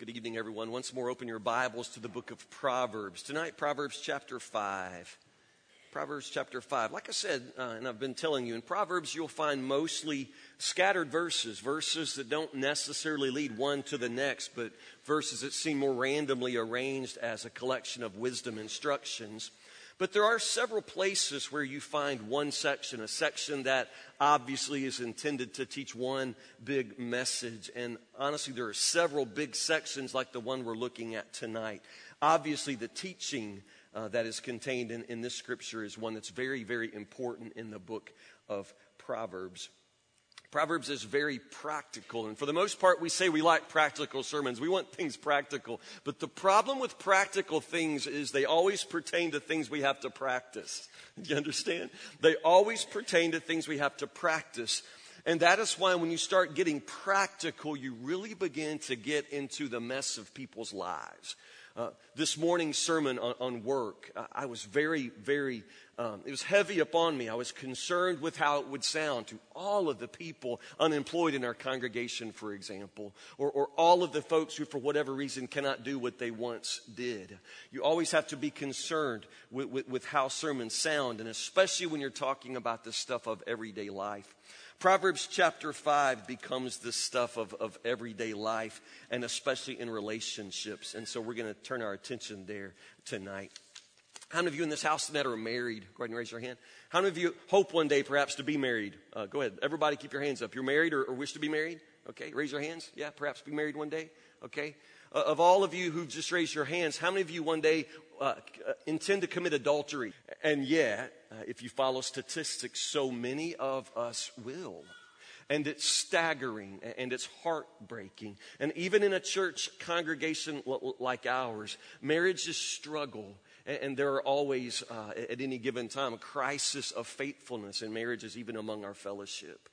Good evening, everyone. Once more, open your Bibles to the book of Proverbs. Tonight, Proverbs chapter 5. Proverbs chapter 5. Like I said, and I've been telling you, in Proverbs you'll find mostly scattered verses that don't necessarily lead one to the next, but verses that seem more randomly arranged as a collection of wisdom instructions. But there are several places where you find one section, a section that obviously is intended to teach one big message. And honestly, there are several big sections like the one we're looking at tonight. Obviously, the teaching that is contained in this scripture is one that's very, very important in the book of Proverbs. Proverbs is very practical, and for the most part, we say we like practical sermons. We want things practical, but the problem with practical things is they always pertain to things we have to practice. Do you understand? They always pertain to things we have to practice, and that is why when you start getting practical, you really begin to get into the mess of people's lives. This morning's sermon on work, I was it was heavy upon me. I was concerned with how it would sound to all of the people unemployed in our congregation, for example, or all of the folks who, for whatever reason, cannot do what they once did. You always have to be concerned with how sermons sound, and especially when you're talking about the stuff of everyday life. Proverbs chapter 5 becomes the stuff of everyday life, and especially in relationships. And so we're going to turn our attention there tonight. How many of you in this house tonight are married? Go ahead and raise your hand. How many of you hope one day perhaps to be married? Go ahead. Everybody keep your hands up. You're married or wish to be married? Okay, raise your hands. Yeah, perhaps be married one day. Okay. Of all of you who've just raised your hands, how many of you one day intend to commit adultery? And yet, if you follow statistics, so many of us will. And it's staggering, and it's heartbreaking. And even in a church congregation like ours, marriages struggle. And there are always, at any given time, a crisis of faithfulness in marriages, even among our fellowship.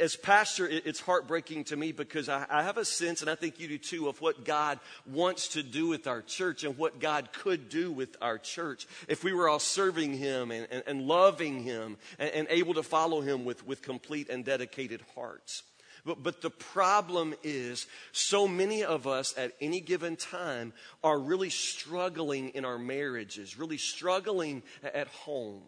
As pastor, it's heartbreaking to me because I have a sense, and I think you do too, of what God wants to do with our church and what God could do with our church if we were all serving Him and loving Him and able to follow Him with complete and dedicated hearts. But the problem is so many of us at any given time are really struggling in our marriages, really struggling at home.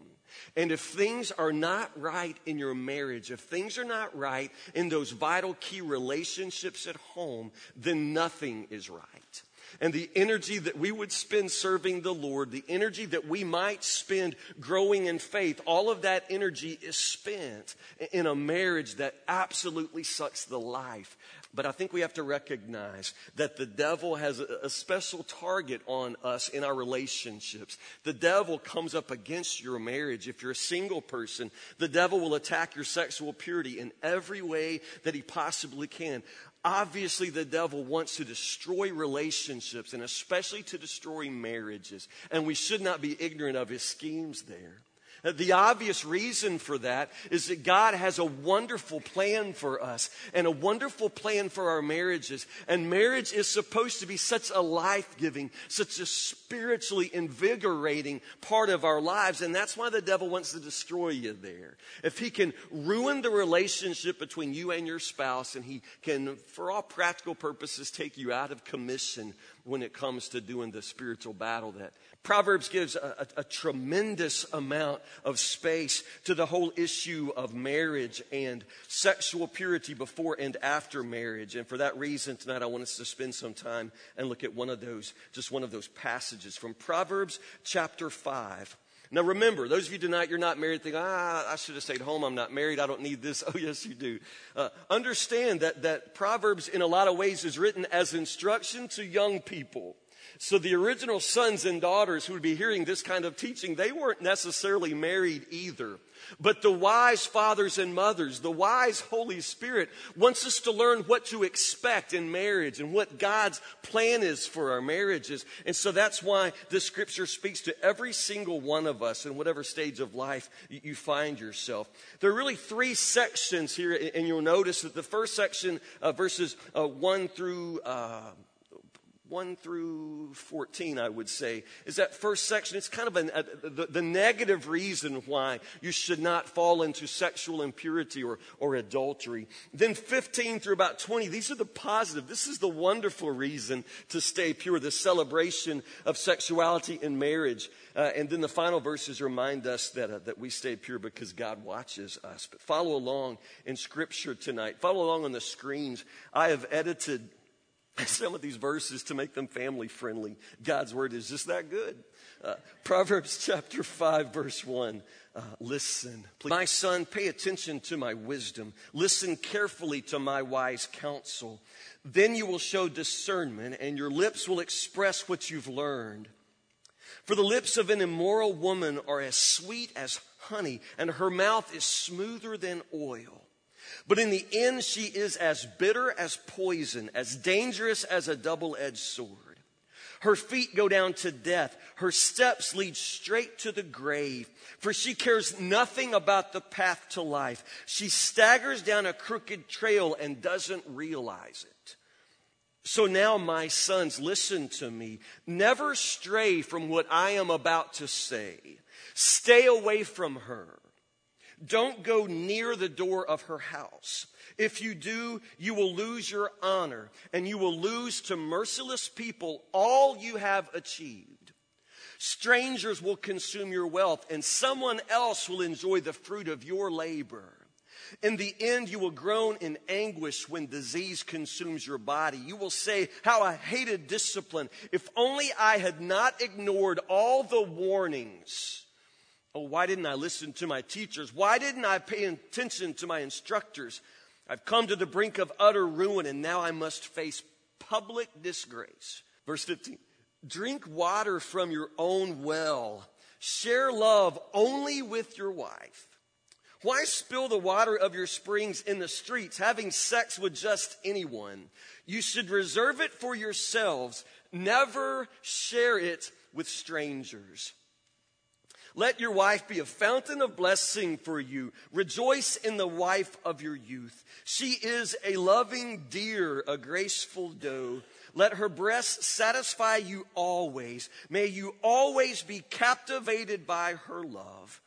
And if things are not right in your marriage, if things are not right in those vital key relationships at home, then nothing is right. And the energy that we would spend serving the Lord, the energy that we might spend growing in faith, all of that energy is spent in a marriage that absolutely sucks the life. But I think we have to recognize that the devil has a special target on us in our relationships. The devil comes up against your marriage. If you're a single person, the devil will attack your sexual purity in every way that he possibly can. Obviously, the devil wants to destroy relationships and especially to destroy marriages. And we should not be ignorant of his schemes there. The obvious reason for that is that God has a wonderful plan for us and a wonderful plan for our marriages. And marriage is supposed to be such a life-giving, such a spiritually invigorating part of our lives. And that's why the devil wants to destroy you there. If he can ruin the relationship between you and your spouse, and he can, for all practical purposes, take you out of commission when it comes to doing the spiritual battle that Proverbs gives a tremendous amount of space to the whole issue of marriage and sexual purity before and after marriage. And for that reason, tonight I want us to spend some time and look at one of those passages from Proverbs chapter 5. Now remember, those of you tonight, you're not married, think, I should have stayed home, I'm not married, I don't need this. Oh, yes, you do. Understand that Proverbs, in a lot of ways, is written as instruction to young people. So the original sons and daughters who would be hearing this kind of teaching, they weren't necessarily married either. But the wise fathers and mothers, the wise Holy Spirit wants us to learn what to expect in marriage and what God's plan is for our marriages. And so that's why this scripture speaks to every single one of us in whatever stage of life you find yourself. There are really three sections here, and you'll notice that the first section, verses 1 through 1 through 14, I would say, is that first section. It's kind of the negative reason why you should not fall into sexual impurity or adultery. Then 15 through about 20, these are the positive. This is the wonderful reason to stay pure, the celebration of sexuality in marriage. And then the final verses remind us that we stay pure because God watches us. But follow along in Scripture tonight. Follow along on the screens. I have edited some of these verses to make them family friendly. God's word is just that good. Proverbs chapter 5, verse 1. Listen, please. My son, pay attention to my wisdom. Listen carefully to my wise counsel. Then you will show discernment, and your lips will express what you've learned. For the lips of an immoral woman are as sweet as honey, and her mouth is smoother than oil. But in the end, she is as bitter as poison, as dangerous as a double-edged sword. Her feet go down to death. Her steps lead straight to the grave, for she cares nothing about the path to life. She staggers down a crooked trail and doesn't realize it. So now, my sons, listen to me. Never stray from what I am about to say. Stay away from her. Don't go near the door of her house. If you do, you will lose your honor, and you will lose to merciless people all you have achieved. Strangers will consume your wealth, and someone else will enjoy the fruit of your labor. In the end, you will groan in anguish when disease consumes your body. You will say, how I hated discipline. If only I had not ignored all the warnings. Oh, why didn't I listen to my teachers? Why didn't I pay attention to my instructors? I've come to the brink of utter ruin, and now I must face public disgrace. Verse 15, drink water from your own well. Share love only with your wife. Why spill the water of your springs in the streets, having sex with just anyone? You should reserve it for yourselves. Never share it with strangers. Let your wife be a fountain of blessing for you. Rejoice in the wife of your youth. She is a loving deer, a graceful doe. Let her breasts satisfy you always. May you always be captivated by her love.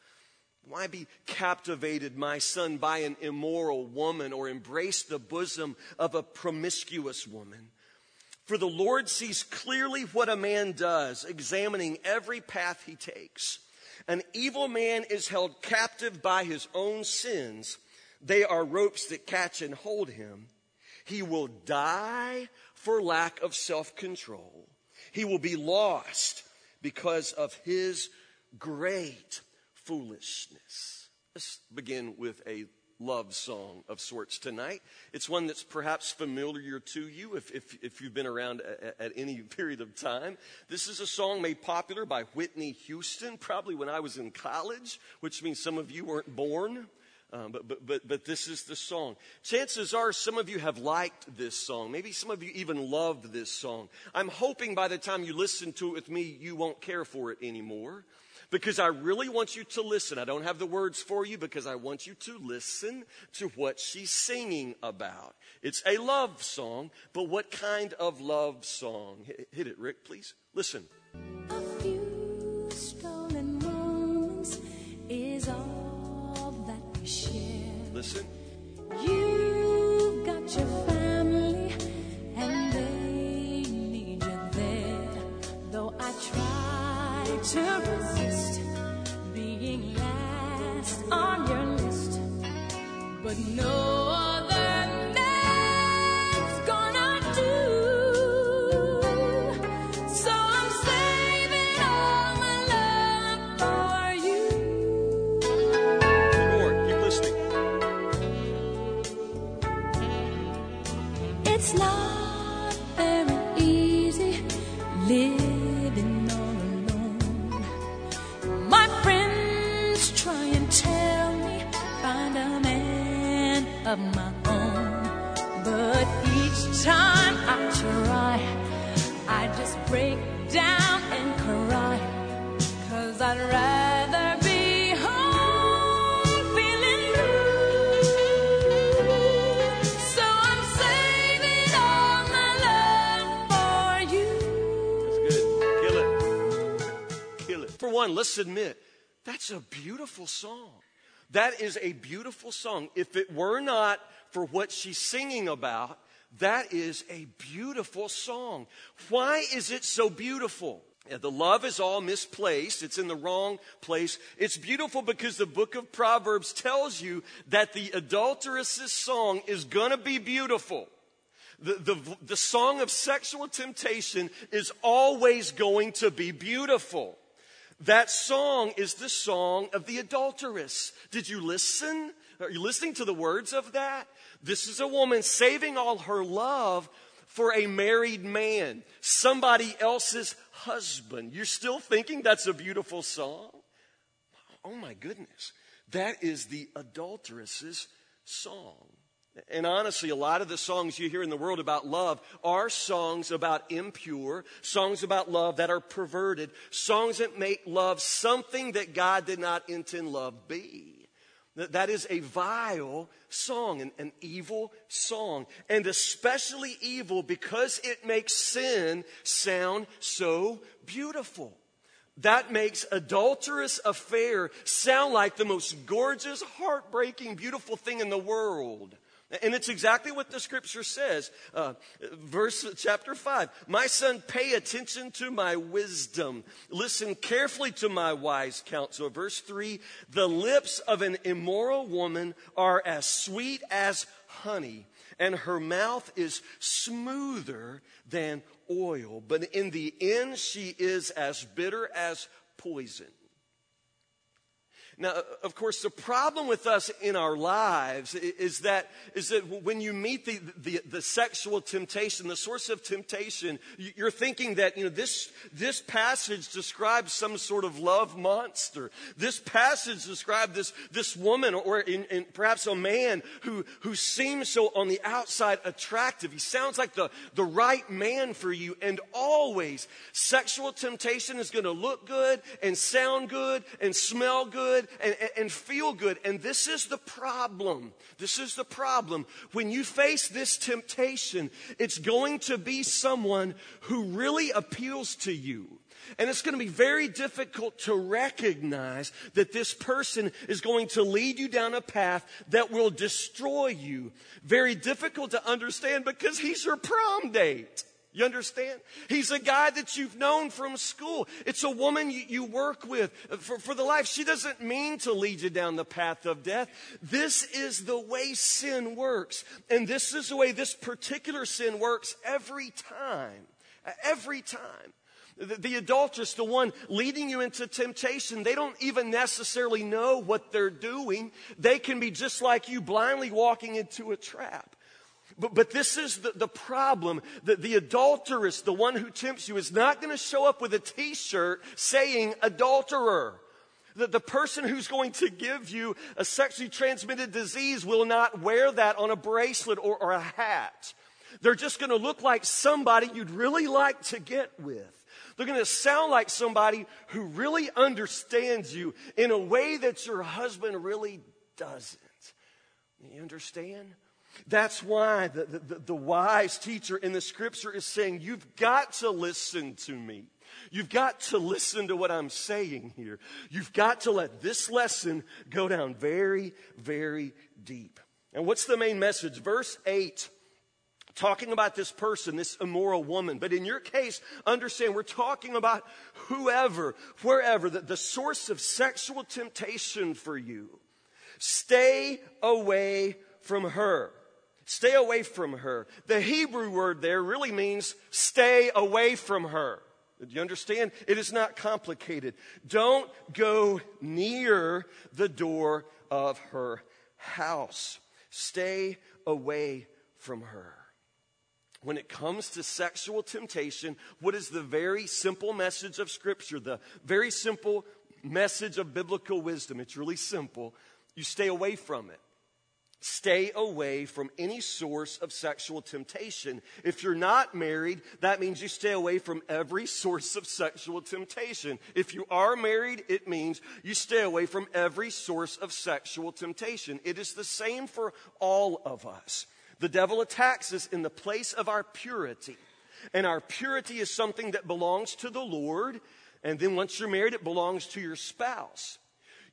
Why be captivated, my son, by an immoral woman, or embrace the bosom of a promiscuous woman? For the Lord sees clearly what a man does, examining every path he takes. An evil man is held captive by his own sins. They are ropes that catch and hold him. He will die for lack of self-control. He will be lost because of his great foolishness. Let's begin with a love song of sorts tonight. It's one that's perhaps familiar to you if you've been around at any period of time. This is a song made popular by Whitney Houston, probably when I was in college, which means some of you weren't born. But this is the song. Chances are some of you have liked this song. Maybe some of you even loved this song. I'm hoping by the time you listen to it with me, you won't care for it anymore. Because I really want you to listen. I don't have the words for you because I want you to listen to what she's singing about. It's a love song, but what kind of love song? Hit it, Rick, please. Listen. A few stolen moments is all that we share. Listen. You've got your family and they need you there. Though I try to resist. On your list, but no other name's gonna do. So I'm saving all my love for you. More, keep listening. It's not very easy living all alone. My friends try and tell me, find a man of my own. But each time I try, I just break down and cry. 'Cause I'd rather be home feeling blue. So I'm saving all my love for you. 1, let's admit, that's a beautiful song. That is a beautiful song. If it were not for what she's singing about, that is a beautiful song. Why is it so beautiful? The love is all misplaced. It's in the wrong place. It's beautiful because the book of Proverbs tells you that the adulteress's song is going to be beautiful. The song of sexual temptation is always going to be beautiful. That song is the song of the adulteress. Did you listen? Are you listening to the words of that? This is a woman saving all her love for a married man, somebody else's husband. You're still thinking that's a beautiful song? Oh my goodness. That is the adulteress's song. And honestly, a lot of the songs you hear in the world about love are songs about impure, songs about love that are perverted, songs that make love something that God did not intend love be. That is a vile song, an evil song, and especially evil because it makes sin sound so beautiful. That makes adulterous affair sound like the most gorgeous, heartbreaking, beautiful thing in the world. And it's exactly what the scripture says. Verse chapter 5. My son, pay attention to my wisdom. Listen carefully to my wise counsel. Verse 3. The lips of an immoral woman are as sweet as honey, and her mouth is smoother than oil. But in the end, she is as bitter as poison. Now, of course, the problem with us in our lives is that when you meet the sexual temptation, the source of temptation, you're thinking that, you know, this passage describes some sort of love monster. This passage describes this woman or in perhaps a man who seems so on the outside attractive. He sounds like the right man for you. And always, sexual temptation is going to look good and sound good and smell good and feel good. And this is the problem. This is the problem. When you face this temptation, it's going to be someone who really appeals to you. And it's going to be very difficult to recognize that this person is going to lead you down a path that will destroy you. Very difficult to understand because he's your prom date. You understand? He's a guy that you've known from school. It's a woman you work with for the life. She doesn't mean to lead you down the path of death. This is the way sin works. And this is the way this particular sin works every time. Every time. The adulteress, the one leading you into temptation, they don't even necessarily know what they're doing. They can be just like you, blindly walking into a trap. But this is the problem. The adulteress, the one who tempts you, is not going to show up with a T-shirt saying adulterer. The person who's going to give you a sexually transmitted disease will not wear that on a bracelet or a hat. They're just going to look like somebody you'd really like to get with. They're going to sound like somebody who really understands you in a way that your husband really doesn't. You understand? That's why the wise teacher in the scripture is saying, you've got to listen to me. You've got to listen to what I'm saying here. You've got to let this lesson go down very, very deep. And what's the main message? Verse 8, talking about this person, this immoral woman. But in your case, understand we're talking about whoever, wherever, the source of sexual temptation for you. Stay away from her. Stay away from her. The Hebrew word there really means stay away from her. Do you understand? It is not complicated. Don't go near the door of her house. Stay away from her. When it comes to sexual temptation, what is the very simple message of Scripture? The very simple message of biblical wisdom. It's really simple. You stay away from it. Stay away from any source of sexual temptation. If you're not married, that means you stay away from every source of sexual temptation. If you are married, it means you stay away from every source of sexual temptation. It is the same for all of us. The devil attacks us in the place of our purity. And our purity is something that belongs to the Lord. And then once you're married, it belongs to your spouse.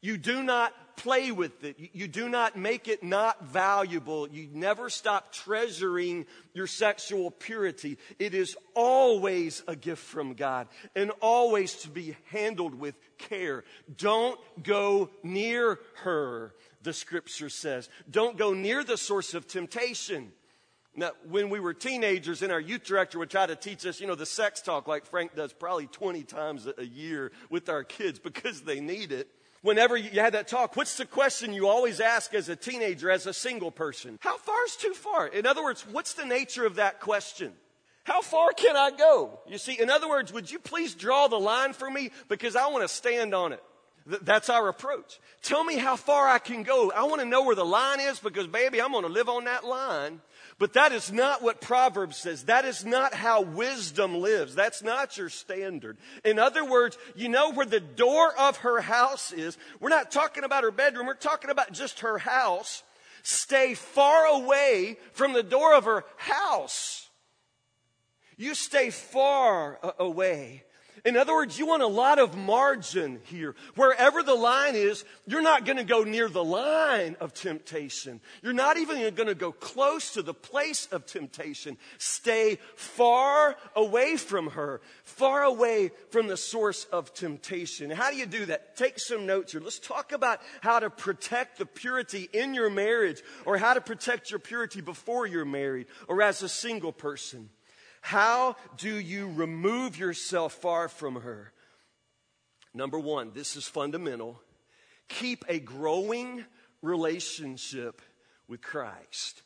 You do not play with it. You do not make it not valuable. You never stop treasuring your sexual purity. It is always a gift from God and always to be handled with care. Don't go near her, the scripture says. Don't go near the source of temptation. Now, when we were teenagers and our youth director would try to teach us, the sex talk like Frank does probably 20 times a year with our kids because they need it. Whenever you had that talk, what's the question you always ask as a teenager, as a single person? How far is too far? In other words, what's the nature of that question? How far can I go? You see, in other words, would you please draw the line for me? Because I want to stand on it. That's our approach. Tell me how far I can go. I want to know where the line is because, baby, I'm going to live on that line. But that is not what Proverbs says. That is not how wisdom lives. That's not your standard. In other words, you know where the door of her house is. We're not talking about her bedroom. We're talking about just her house. Stay far away from the door of her house. You stay far away. In other words, you want a lot of margin here. Wherever the line is, you're not going to go near the line of temptation. You're not even going to go close to the place of temptation. Stay far away from her, far away from the source of temptation. How do you do that? Take some notes here. Let's talk about how to protect the purity in your marriage or how to protect your purity before you're married or as a single person. How do you remove yourself far from her? Number one, this is fundamental. Keep a growing relationship with Christ.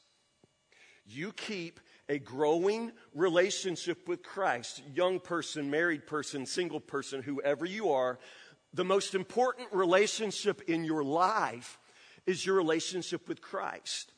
You keep a growing relationship with Christ. Young person, married person, single person, whoever you are, the most important relationship in your life is your relationship with Christ.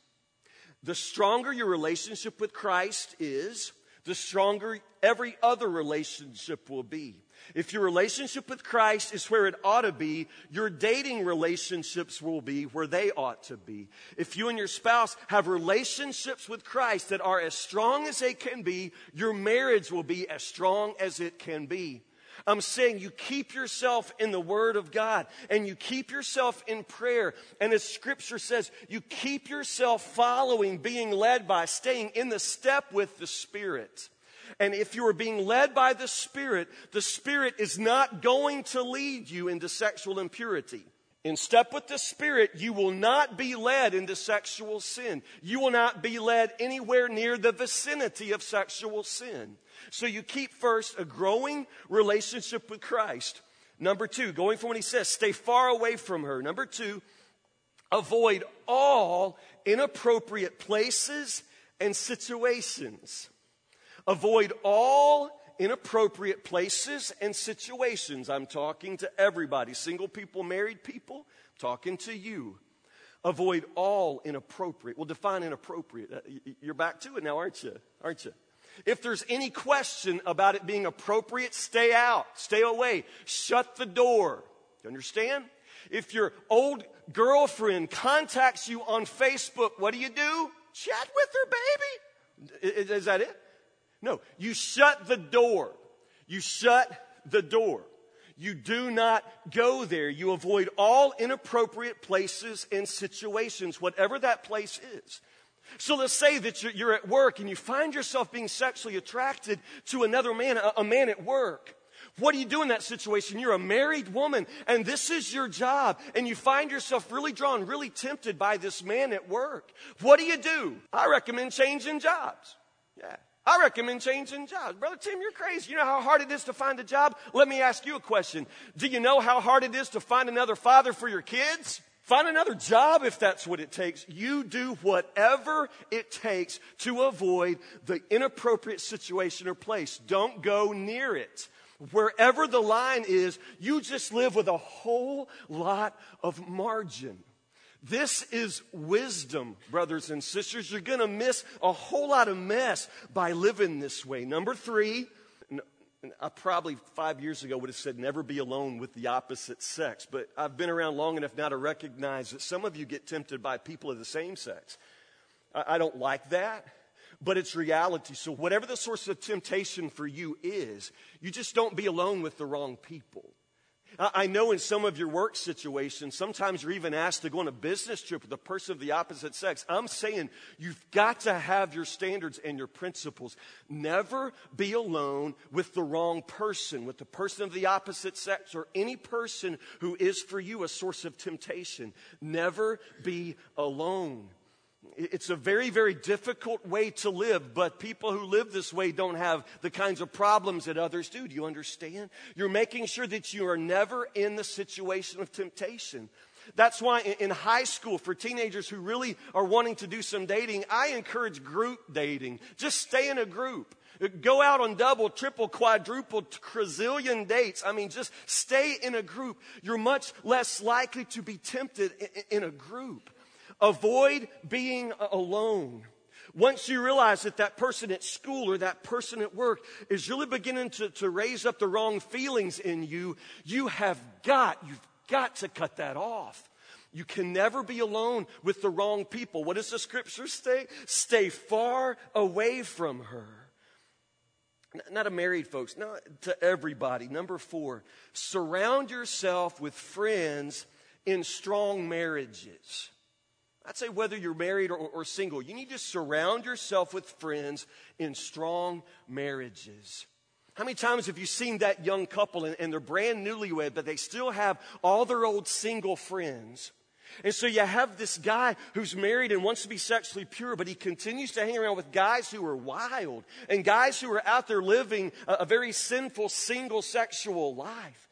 The stronger your relationship with Christ is, the stronger every other relationship will be. If your relationship with Christ is where it ought to be, your dating relationships will be where they ought to be. If you and your spouse have relationships with Christ that are as strong as they can be, your marriage will be as strong as it can be. I'm saying you keep yourself in the Word of God and you keep yourself in prayer. And as Scripture says, you keep yourself following, being led by, staying in the step with the Spirit. And if you are being led by the Spirit is not going to lead you into sexual impurity. In step with the Spirit, you will not be led into sexual sin. You will not be led anywhere near the vicinity of sexual sin. So you keep first a growing relationship with Christ. Number two, going from what he says, stay far away from her. Number two, avoid all inappropriate places and situations. Avoid all inappropriate places and situations. I'm talking to everybody, single people, married people, talking to you. Avoid all inappropriate. Well, define inappropriate. You're back to it now, aren't you? If there's any question about it being appropriate, stay out, stay away, shut the door. You understand? If your old girlfriend contacts you on Facebook, what do? Chat with her, baby. Is that it? No, you shut the door. You shut the door. You do not go there. You avoid all inappropriate places and situations, whatever that place is. So let's say that you're at work and you find yourself being sexually attracted to another man, a man at work. What do you do in that situation? You're a married woman and this is your job and you find yourself really drawn, really tempted by this man at work. What do you do? I recommend changing jobs. Yeah. I recommend changing jobs. Brother Tim, you're crazy. You know how hard it is to find a job? Let me ask you a question. Do you know how hard it is to find another father for your kids? Find another job if that's what it takes. You do whatever it takes to avoid the inappropriate situation or place. Don't go near it. Wherever the line is, you just live with a whole lot of margin. This is wisdom, brothers and sisters. You're going to miss a whole lot of mess by living this way. Number three, I probably 5 years ago would have said never be alone with the opposite sex, but I've been around long enough now to recognize that some of you get tempted by people of the same sex. I don't like that. but it's reality. So whatever the source of temptation for you is, you just don't be alone with the wrong people. I know in some of your work situations, sometimes you're even asked to go on a business trip with a person of the opposite sex. I'm saying you've got to have your standards and your principles. Never be alone with the wrong person, with the person of the opposite sex, or any person who is for you a source of temptation. Never be alone. It's a very, very difficult way to live, but people who live this way don't have the kinds of problems that others do. Do you understand? You're making sure that you are never in the situation of temptation. That's why in high school, for teenagers who really are wanting to do some dating, I encourage group dating. Just stay in a group. Go out on double, triple, quadruple, trazillion dates. I mean, just stay in a group. You're much less likely to be tempted in a group. Avoid being alone. Once you realize that that person at school or that person at work is really beginning to raise up the wrong feelings in you, you've got to cut that off. You can never be alone with the wrong people. What does the scripture say? Stay far away from her. Not to married folks, not to everybody. Number 4, surround yourself with friends in strong marriages. I'd say whether you're married or single, you need to surround yourself with friends in strong marriages. How many times have you seen that young couple and they're brand newlywed, but they still have all their old single friends? And so you have this guy who's married and wants to be sexually pure, but he continues to hang around with guys who are wild and guys who are out there living a very sinful single sexual life.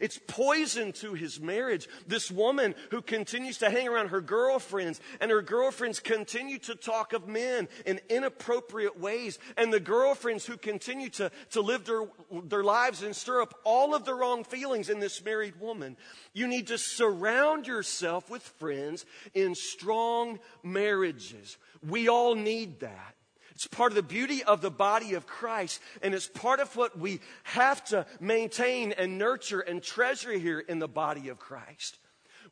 It's poison to his marriage. This woman who continues to hang around her girlfriends, and her girlfriends continue to talk of men in inappropriate ways, and the girlfriends who continue to live their lives and stir up all of the wrong feelings in this married woman. You need to surround yourself with friends in strong marriages. We all need that. It's part of the beauty of the body of Christ, and it's part of what we have to maintain and nurture and treasure here in the body of Christ.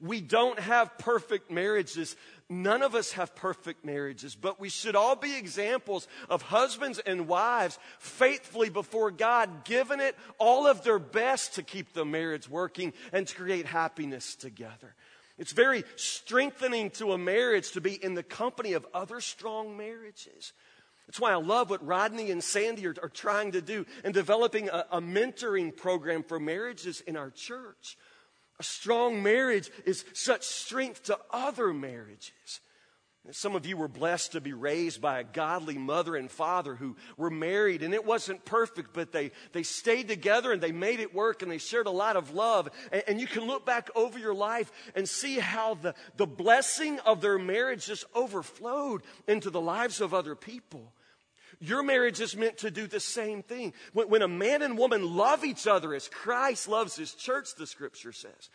We don't have perfect marriages. None of us have perfect marriages, but we should all be examples of husbands and wives faithfully before God, giving it all of their best to keep the marriage working and to create happiness together. It's very strengthening to a marriage to be in the company of other strong marriages. That's why I love what Rodney and Sandy are trying to do in developing a mentoring program for marriages in our church. A strong marriage is such strength to other marriages. And some of you were blessed to be raised by a godly mother and father who were married, and it wasn't perfect, but they stayed together and they made it work and they shared a lot of love. And you can look back over your life and see how the blessing of their marriage just overflowed into the lives of other people. Your marriage is meant to do the same thing. When a man and woman love each other as Christ loves his church, the scripture says,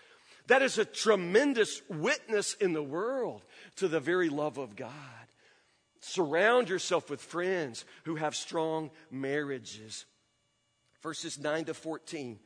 that is a tremendous witness in the world to the very love of God. Surround yourself with friends who have strong marriages. Verses 9 to 14.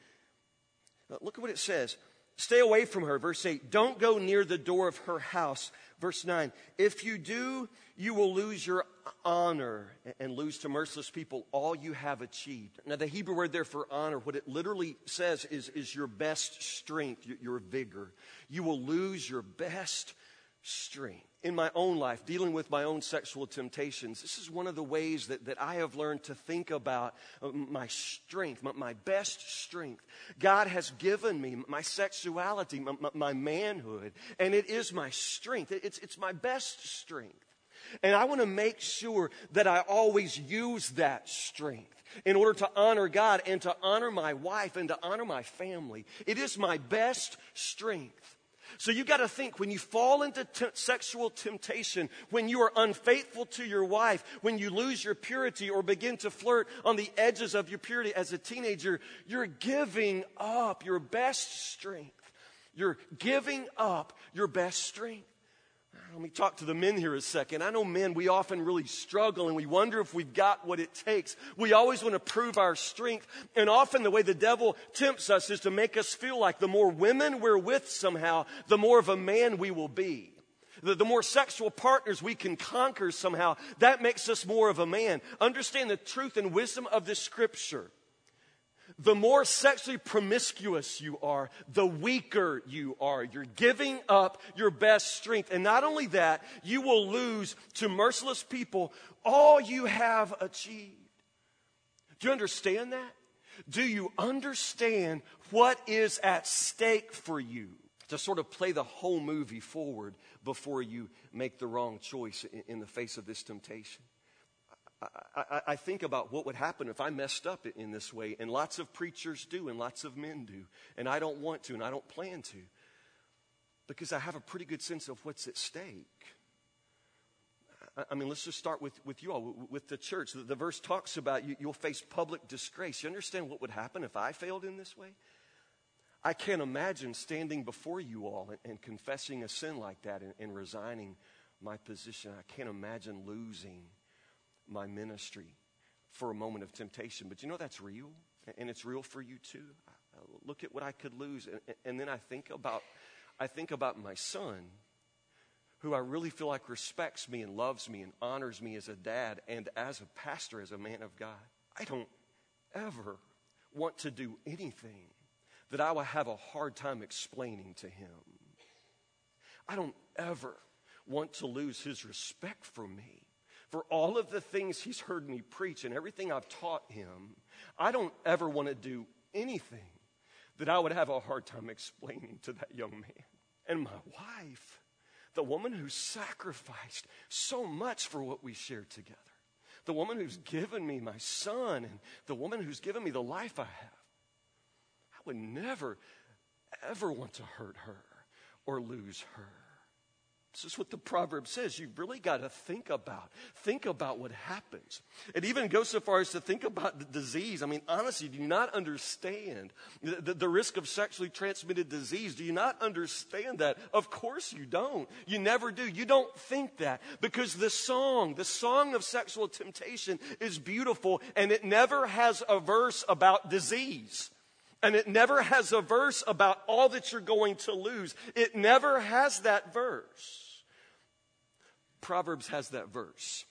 Look at what it says. Stay away from her. Verse 8, don't go near the door of her house. Verse 9, if you do, you will lose your honor and lose to merciless people all you have achieved. Now, the Hebrew word there for honor, what it literally says is your best strength, your vigor. You will lose your best strength. In my own life, dealing with my own sexual temptations, this is one of the ways that I have learned to think about my strength, my best strength. God has given me my sexuality, my manhood, and it is my strength. It's my best strength. And I want to make sure that I always use that strength in order to honor God and to honor my wife and to honor my family. It is my best strength. So you got to think, when you fall into sexual temptation, when you are unfaithful to your wife, when you lose your purity or begin to flirt on the edges of your purity as a teenager, you're giving up your best strength. You're giving up your best strength. Let me talk to the men here a second. I know men, we often really struggle and we wonder if we've got what it takes. We always want to prove our strength. And often the way the devil tempts us is to make us feel like the more women we're with somehow, the more of a man we will be. the more sexual partners we can conquer somehow, that makes us more of a man. Understand the truth and wisdom of this scripture. The more sexually promiscuous you are, the weaker you are. You're giving up your best strength. And not only that, you will lose to merciless people all you have achieved. Do you understand that? Do you understand what is at stake for you? To sort of play the whole movie forward before you make the wrong choice in the face of this temptation. I think about what would happen if I messed up in this way, and lots of preachers do, and lots of men do, and I don't want to, and I don't plan to, because I have a pretty good sense of what's at stake. I mean, let's just start with you all, with the church. The verse talks about you'll face public disgrace. You understand what would happen if I failed in this way? I can't imagine standing before you all and confessing a sin like that and resigning my position. I can't imagine losing my ministry for a moment of temptation. But you know that's real, and it's real for you too. I look at what I could lose, and then I think about my son, who I really feel like respects me and loves me and honors me as a dad and as a pastor, as a man of God. I don't ever want to do anything that I will have a hard time explaining to him. I don't ever want to lose his respect for me. For all of the things he's heard me preach and everything I've taught him, I don't ever want to do anything that I would have a hard time explaining to that young man. And my wife, the woman who sacrificed so much for what we shared together, the woman who's given me my son, and the woman who's given me the life I have, I would never, ever want to hurt her or lose her. This is what the proverb says. You've really got to think about what happens. It even goes so far as to think about the disease. I mean, honestly, do you not understand the risk of sexually transmitted disease? Do you not understand that? Of course you don't. You never do. You don't think that, because the song of sexual temptation is beautiful, and it never has a verse about disease. And it never has a verse about all that you're going to lose. It never has that verse. Proverbs has that verse.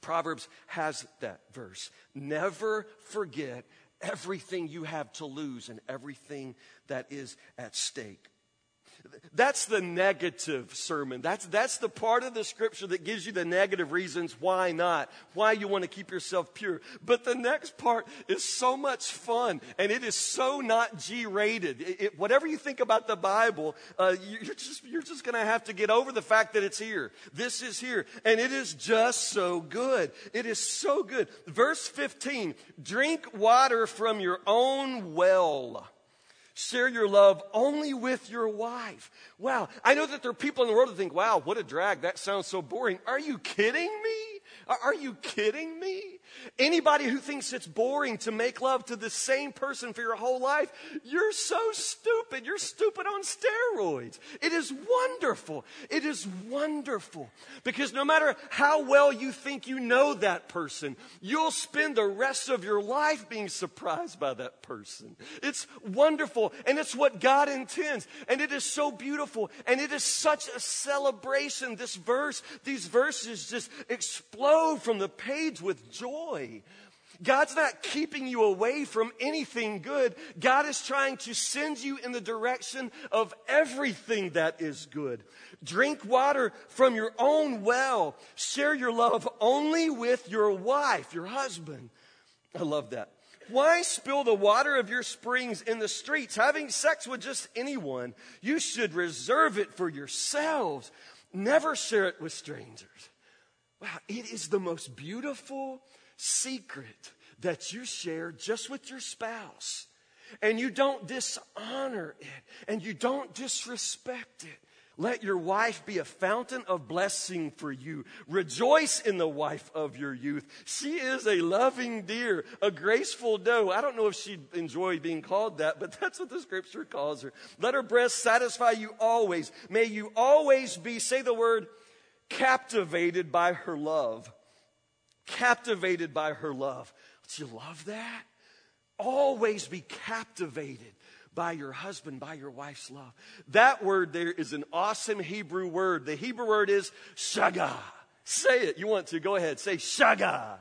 Proverbs has that verse. Never forget everything you have to lose and everything that is at stake. That's the negative sermon. That's the part of the scripture that gives you the negative reasons why not, why you want to keep yourself pure. But the next part is so much fun, and it is so not G-rated. Whatever you think about the Bible, you're just going to have to get over the fact that it's here. This is here, and it is just so good. It is so good. Verse 15, drink water from your own well. Share your love only with your wife. Wow. I know that there are people in the world who think, wow, what a drag. That sounds so boring. Are you kidding me? Are you kidding me? Anybody who thinks it's boring to make love to the same person for your whole life, you're so stupid. You're stupid on steroids. It is wonderful. It is wonderful. Because no matter how well you think you know that person, you'll spend the rest of your life being surprised by that person. It's wonderful, and it's what God intends, and it is so beautiful, and it is such a celebration. These verses just explode from the page with joy. God's not keeping you away from anything good. God is trying to send you in the direction of everything that is good. Drink water from your own well. Share your love only with your wife, your husband. I love that. Why spill the water of your springs in the streets? Having sex with just anyone, you should reserve it for yourselves. Never share it with strangers. Wow, it is the most beautiful secret that you share just with your spouse. And you don't dishonor it. And you don't disrespect it. Let your wife be a fountain of blessing for you. Rejoice in the wife of your youth. She is a loving deer, a graceful doe. I don't know if she'd enjoy being called that, but that's what the scripture calls her. Let her breast satisfy you always. May you always be, say the word, captivated by her love. Captivated by her love. Don't you love that? Always be captivated by your husband, by your wife's love. That word there is an awesome Hebrew word. The Hebrew word is shagah. Say it. You want to. Go ahead. Say shagah.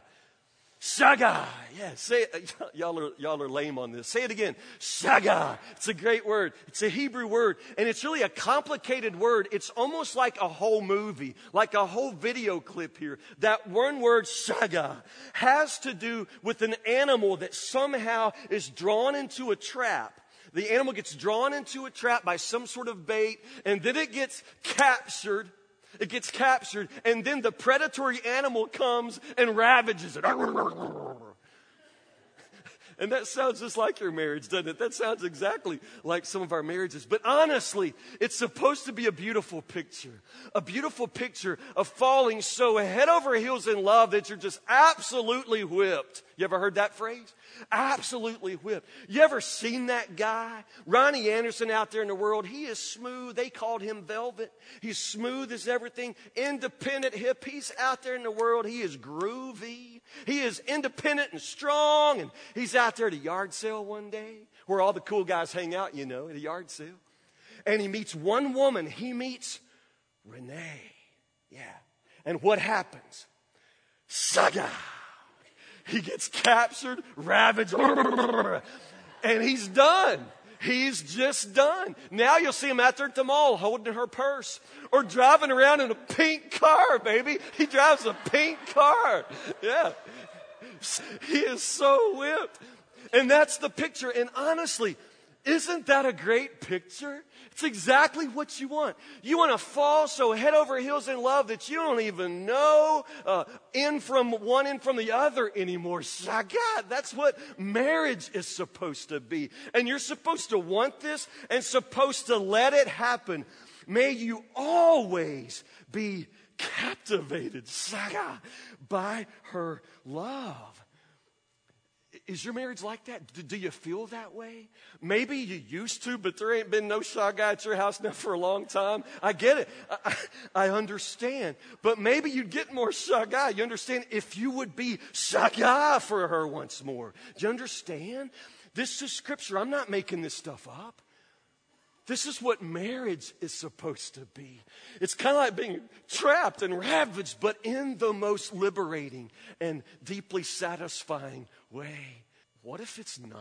Shagah. Yeah, say it. Y'all are lame on this. Say it again. Shagah. It's a great word. It's a Hebrew word. And it's really a complicated word. It's almost like a whole movie, like a whole video clip here. That one word, shagah, has to do with an animal that somehow is drawn into a trap. The animal gets drawn into a trap by some sort of bait, and then it gets captured. It gets captured, and then the predatory animal comes and ravages it. And that sounds just like your marriage, doesn't it? That sounds exactly like some of our marriages. But honestly, it's supposed to be a beautiful picture of falling so head over heels in love that you're just absolutely whipped. You ever heard that phrase? Absolutely whipped. You ever seen that guy? Ronnie Anderson out there in the world, he is smooth. They called him Velvet. He's smooth as everything. Independent hip. He's out there in the world. He is groovy. He is independent and strong. And he's out there at a yard sale one day where all the cool guys hang out, you know, at a yard sale. And he meets one woman. He meets Renee. Yeah. And what happens? Saga. He gets captured, ravaged, and he's done. He's just done. Now you'll see him out there at the mall holding her purse or driving around in a pink car, baby. He drives a pink car. Yeah. He is so whipped. And that's the picture. And honestly, isn't that a great picture? It's exactly what you want. You want to fall so head over heels in love that you don't even know end from one end from the other anymore. God, that's what marriage is supposed to be. And you're supposed to want this and supposed to let it happen. May you always be captivated, God, by her love. Is your marriage like that? Do you feel that way? Maybe you used to, but there ain't been no shy guy at your house now for a long time. I get it. I understand. But maybe you'd get more shy guy. You understand? If you would be shy guy for her once more. Do you understand? This is scripture. I'm not making this stuff up. This is what marriage is supposed to be. It's kind of like being trapped and ravaged, but in the most liberating and deeply satisfying way. What if it's not?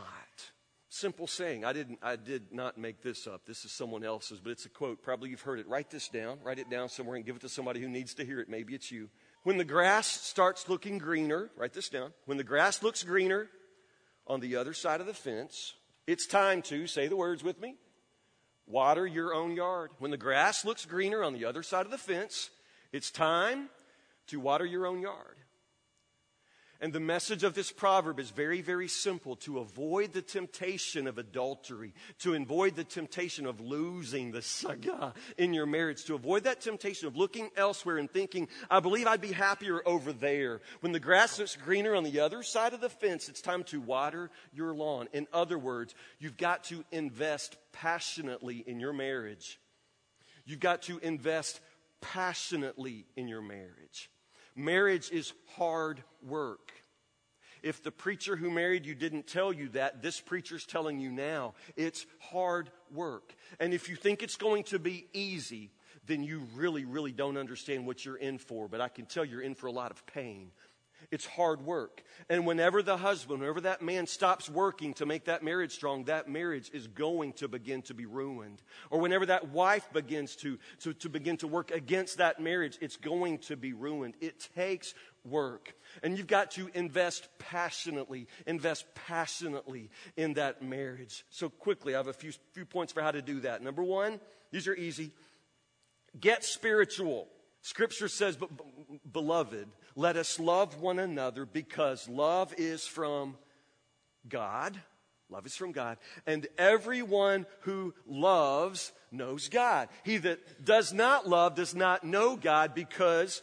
Simple saying. I did not make this up. This is someone else's, but it's a quote. Probably you've heard it. Write this down. Write it down somewhere and give it to somebody who needs to hear it. Maybe it's you. When the grass starts looking greener, write this down. When the grass looks greener on the other side of the fence, it's time to, say the words with me, water your own yard. When the grass looks greener on the other side of the fence, it's time to water your own yard. And the message of this proverb is very, very simple. To avoid the temptation of adultery, to avoid the temptation of losing the saga in your marriage, to avoid that temptation of looking elsewhere and thinking, I believe I'd be happier over there. When the grass looks greener on the other side of the fence, it's time to water your lawn. In other words, you've got to invest passionately in your marriage. You've got to invest passionately in your marriage. Marriage is hard work. If the preacher who married you didn't tell you that, this preacher's telling you now. It's hard work. And if you think it's going to be easy, then you really, really don't understand what you're in for. But I can tell you're in for a lot of pain. It's hard work. And whenever the husband, whenever that man stops working to make that marriage strong, that marriage is going to begin to be ruined. Or whenever that wife begins to begin to work against that marriage, it's going to be ruined. It takes work. And you've got to invest passionately in that marriage. So quickly, I have a few points for how to do that. Number one, these are easy. Get spiritual. Scripture says, but beloved, let us love one another because love is from God. Love is from God. And everyone who loves knows God. He that does not love does not know God because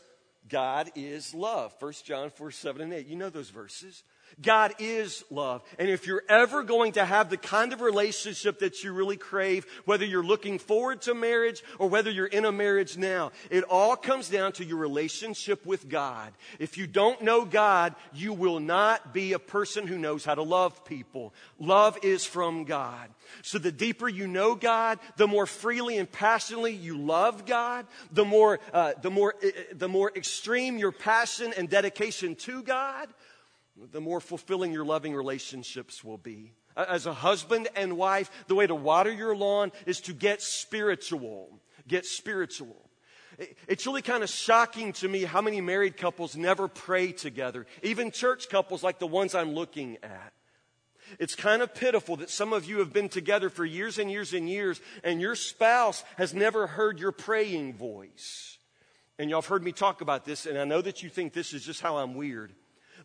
God is love. 1 John 4:7-8. You know those verses. God is love. And if you're ever going to have the kind of relationship that you really crave, whether you're looking forward to marriage or whether you're in a marriage now, it all comes down to your relationship with God. If you don't know God, you will not be a person who knows how to love people. Love is from God. So the deeper you know God, the more freely and passionately you love God, the more extreme your passion and dedication to God, the more fulfilling your loving relationships will be. As a husband and wife, the way to water your lawn is to get spiritual. Get spiritual. It's really kind of shocking to me how many married couples never pray together, even church couples like the ones I'm looking at. It's kind of pitiful that some of you have been together for years and years and years, and your spouse has never heard your praying voice. And y'all have heard me talk about this, and I know that you think this is just how I'm weird.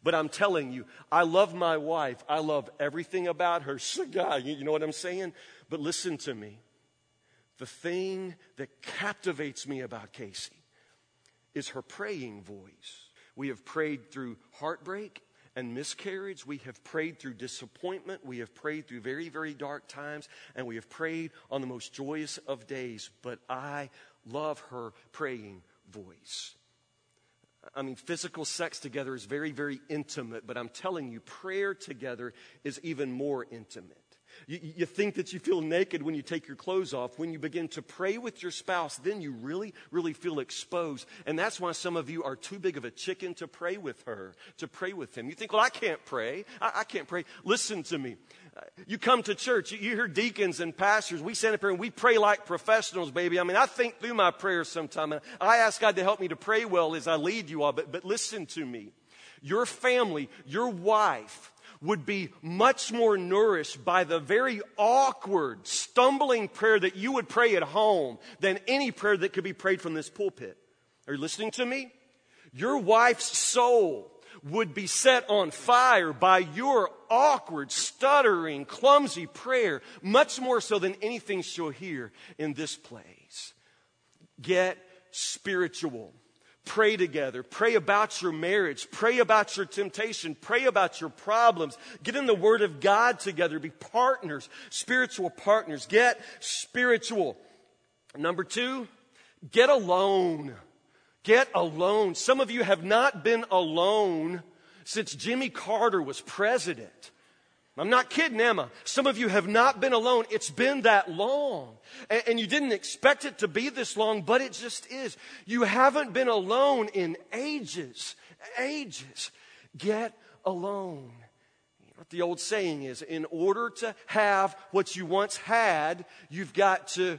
But I'm telling you, I love my wife. I love everything about her. You know what I'm saying? But listen to me. The thing that captivates me about Casey is her praying voice. We have prayed through heartbreak and miscarriage. We have prayed through disappointment. We have prayed through very, very dark times. And we have prayed on the most joyous of days. But I love her praying voice. I mean, physical sex together is very, very intimate, but I'm telling you, prayer together is even more intimate. You think that you feel naked when you take your clothes off. When you begin to pray with your spouse, then you really, really feel exposed. And that's why some of you are too big of a chicken to pray with her, to pray with him. You think, well, I can't pray. I can't pray. Listen to me. You come to church, you hear deacons and pastors. We stand up here and we pray like professionals, baby. I mean, I think through my prayers sometime, and I ask God to help me to pray well as I lead you all. But listen to me. Your family, your wife would be much more nourished by the very awkward, stumbling prayer that you would pray at home than any prayer that could be prayed from this pulpit. Are you listening to me? Your wife's soul would be set on fire by your awkward, stuttering, clumsy prayer, much more so than anything she'll hear in this place. Get spiritual. Pray together. Pray about your marriage. Pray about your temptation. Pray about your problems. Get in the Word of God together. Be partners, spiritual partners. Get spiritual. Number two, get alone. Get alone. Some of you have not been alone since Jimmy Carter was president. I'm not kidding, am I? Some of you have not been alone. It's been that long. And you didn't expect it to be this long, but it just is. You haven't been alone in ages. Ages. Get alone. You know what the old saying is, in order to have what you once had, you've got to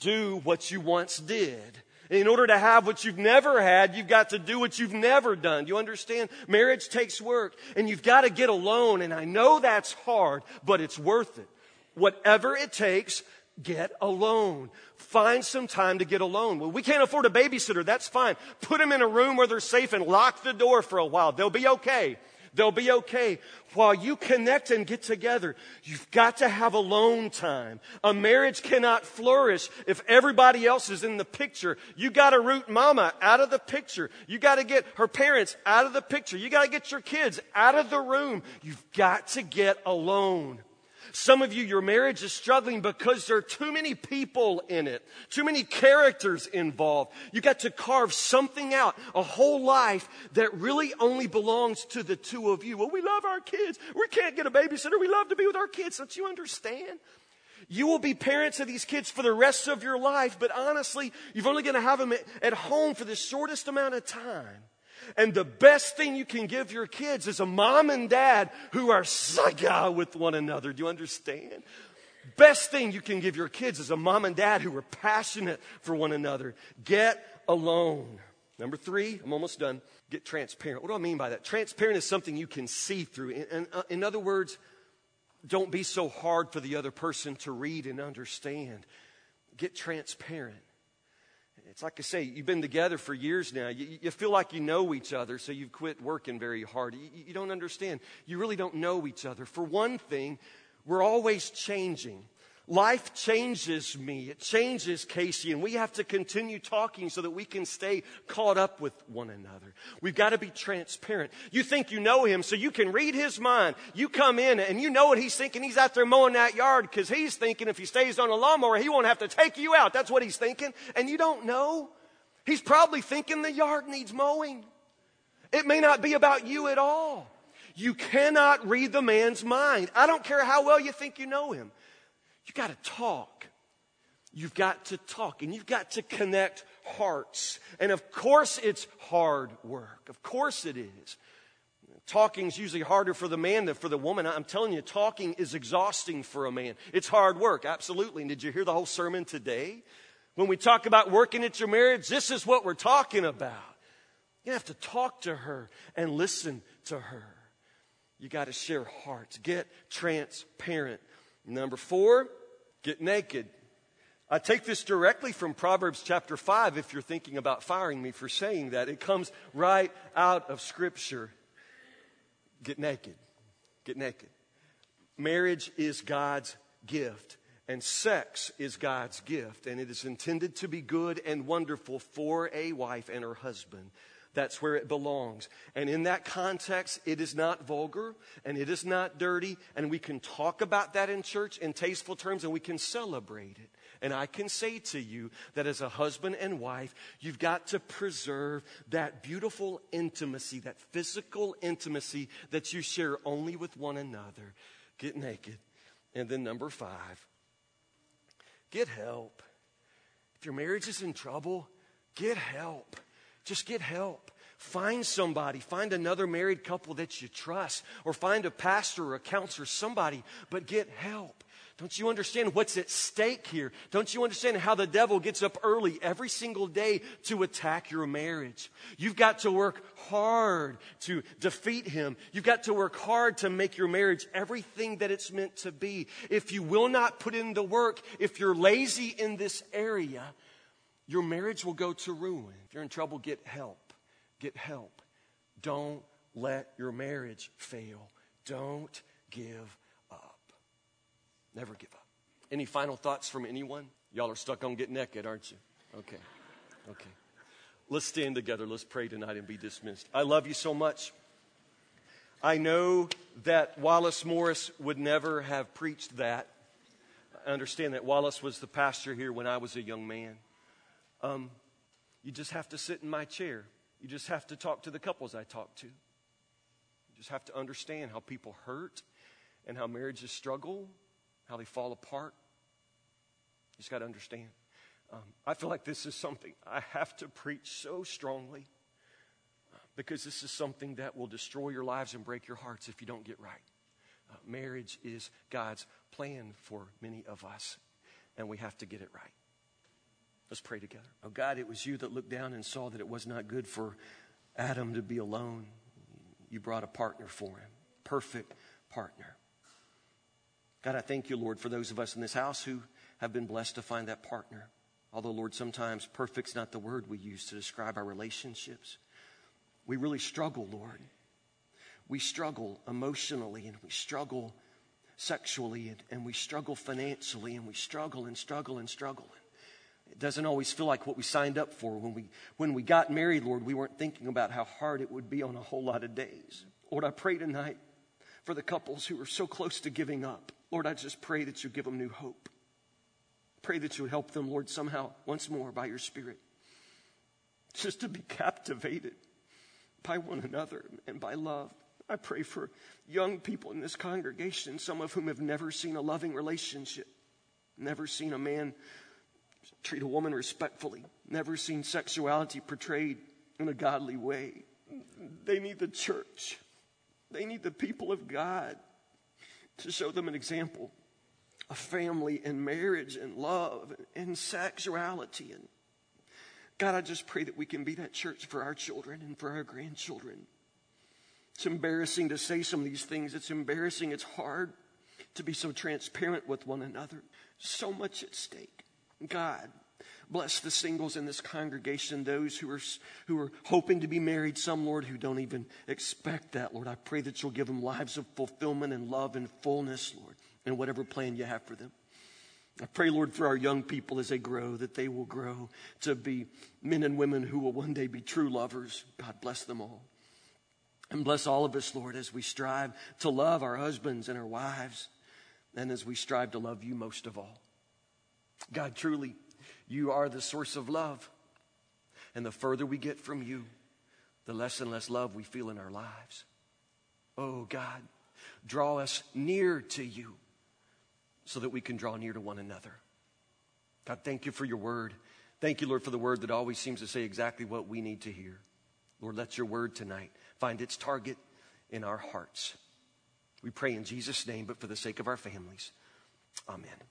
do what you once did. In order to have what you've never had, you've got to do what you've never done. You understand? Marriage takes work, and you've got to get alone. And I know that's hard, but it's worth it. Whatever it takes, get alone. Find some time to get alone. Well, we can't afford a babysitter. That's fine. Put them in a room where they're safe and lock the door for a while. They'll be okay. They'll be okay. While you connect and get together, you've got to have alone time. A marriage cannot flourish if everybody else is in the picture. You got to root mama out of the picture. You got to get her parents out of the picture. You got to get your kids out of the room. You've got to get alone. Some of you, your marriage is struggling because there are too many people in it, too many characters involved. You got to carve something out, a whole life that really only belongs to the two of you. Well, we love our kids. We can't get a babysitter. We love to be with our kids. Don't you understand? You will be parents of these kids for the rest of your life, but honestly, you're only going to have them at home for the shortest amount of time. And the best thing you can give your kids is a mom and dad who are psycho with one another. Do you understand? Best thing you can give your kids is a mom and dad who are passionate for one another. Get alone. Number three, I'm almost done. Get transparent. What do I mean by that? Transparent is something you can see through. In other words, don't be so hard for the other person to read and understand. Get transparent. It's like I say, you've been together for years now. You feel like you know each other, so you've quit working very hard. You don't understand. You really don't know each other. For one thing, we're always changing. Life changes me. It changes Casey, and we have to continue talking so that we can stay caught up with one another. We've got to be transparent. You think you know him, so you can read his mind. You come in, and you know what he's thinking. He's out there mowing that yard because he's thinking if he stays on a lawnmower, he won't have to take you out. That's what he's thinking, and you don't know. He's probably thinking the yard needs mowing. It may not be about you at all. You cannot read the man's mind. I don't care how well you think you know him. You've got to talk. You've got to talk, and you've got to connect hearts. And of course it's hard work. Of course it is. Talking's usually harder for the man than for the woman. I'm telling you, talking is exhausting for a man. It's hard work, absolutely. And did you hear the whole sermon today? When we talk about working at your marriage, this is what we're talking about. You have to talk to her and listen to her. You got to share hearts. Get transparent. Number 4, get naked. I take this directly from Proverbs chapter 5, if you're thinking about firing me for saying that. It comes right out of Scripture. Get naked. Get naked. Marriage is God's gift, and sex is God's gift, and it is intended to be good and wonderful for a wife and her husband. That's where it belongs. And in that context, it is not vulgar and it is not dirty. And we can talk about that in church in tasteful terms, and we can celebrate it. And I can say to you that as a husband and wife, you've got to preserve that beautiful intimacy, that physical intimacy that you share only with one another. Get naked. And then number 5, get help. If your marriage is in trouble, get help. Just get help. Find somebody. Find another married couple that you trust, or find a pastor or a counselor, somebody, but get help. Don't you understand what's at stake here? Don't you understand how the devil gets up early every single day to attack your marriage? You've got to work hard to defeat him. You've got to work hard to make your marriage everything that it's meant to be. If you will not put in the work, if you're lazy in this area, your marriage will go to ruin. If you're in trouble, get help. Get help. Don't let your marriage fail. Don't give up. Never give up. Any final thoughts from anyone? Y'all are stuck on getting naked, aren't you? Okay. Let's stand together. Let's pray tonight and be dismissed. I love you so much. I know that Wallace Morris would never have preached that. I understand that. Wallace was the pastor here when I was a young man. You just have to sit in my chair. You just have to talk to the couples I talk to. You just have to understand how people hurt and how marriages struggle, how they fall apart. You just got to understand. I feel like this is something I have to preach so strongly, because this is something that will destroy your lives and break your hearts if you don't get right. Marriage is God's plan for many of us, and we have to get it right. Let's pray together. Oh God, it was you that looked down and saw that it was not good for Adam to be alone. You brought a partner for him, perfect partner. God, I thank you, Lord, for those of us in this house who have been blessed to find that partner. Although, Lord, sometimes perfect's not the word we use to describe our relationships. We really struggle, Lord. We struggle emotionally, and we struggle sexually, and we struggle financially, and we struggle. It doesn't always feel like what we signed up for. When we got married, Lord, we weren't thinking about how hard it would be on a whole lot of days. Lord, I pray tonight for the couples who are so close to giving up. Lord, I just pray that you give them new hope. Pray that you would help them, Lord, somehow once more by your Spirit, just to be captivated by one another and by love. I pray for young people in this congregation, some of whom have never seen a loving relationship, never seen a man treat a woman respectfully, never seen sexuality portrayed in a godly way. They need the church. They need the people of God to show them an example of family and marriage and love and sexuality. And God, I just pray that we can be that church for our children and for our grandchildren. It's embarrassing to say some of these things. It's embarrassing. It's hard to be so transparent with one another. So much at stake. God, bless the singles in this congregation, those who are hoping to be married, some, Lord, who don't even expect that, Lord. I pray that you'll give them lives of fulfillment and love and fullness, Lord, in whatever plan you have for them. I pray, Lord, for our young people as they grow, that they will grow to be men and women who will one day be true lovers. God bless them all. And bless all of us, Lord, as we strive to love our husbands and our wives, and as we strive to love you most of all. God, truly, you are the source of love. And the further we get from you, the less and less love we feel in our lives. Oh, God, draw us near to you so that we can draw near to one another. God, thank you for your word. Thank you, Lord, for the word that always seems to say exactly what we need to hear. Lord, let your word tonight find its target in our hearts. We pray in Jesus' name, but for the sake of our families. Amen.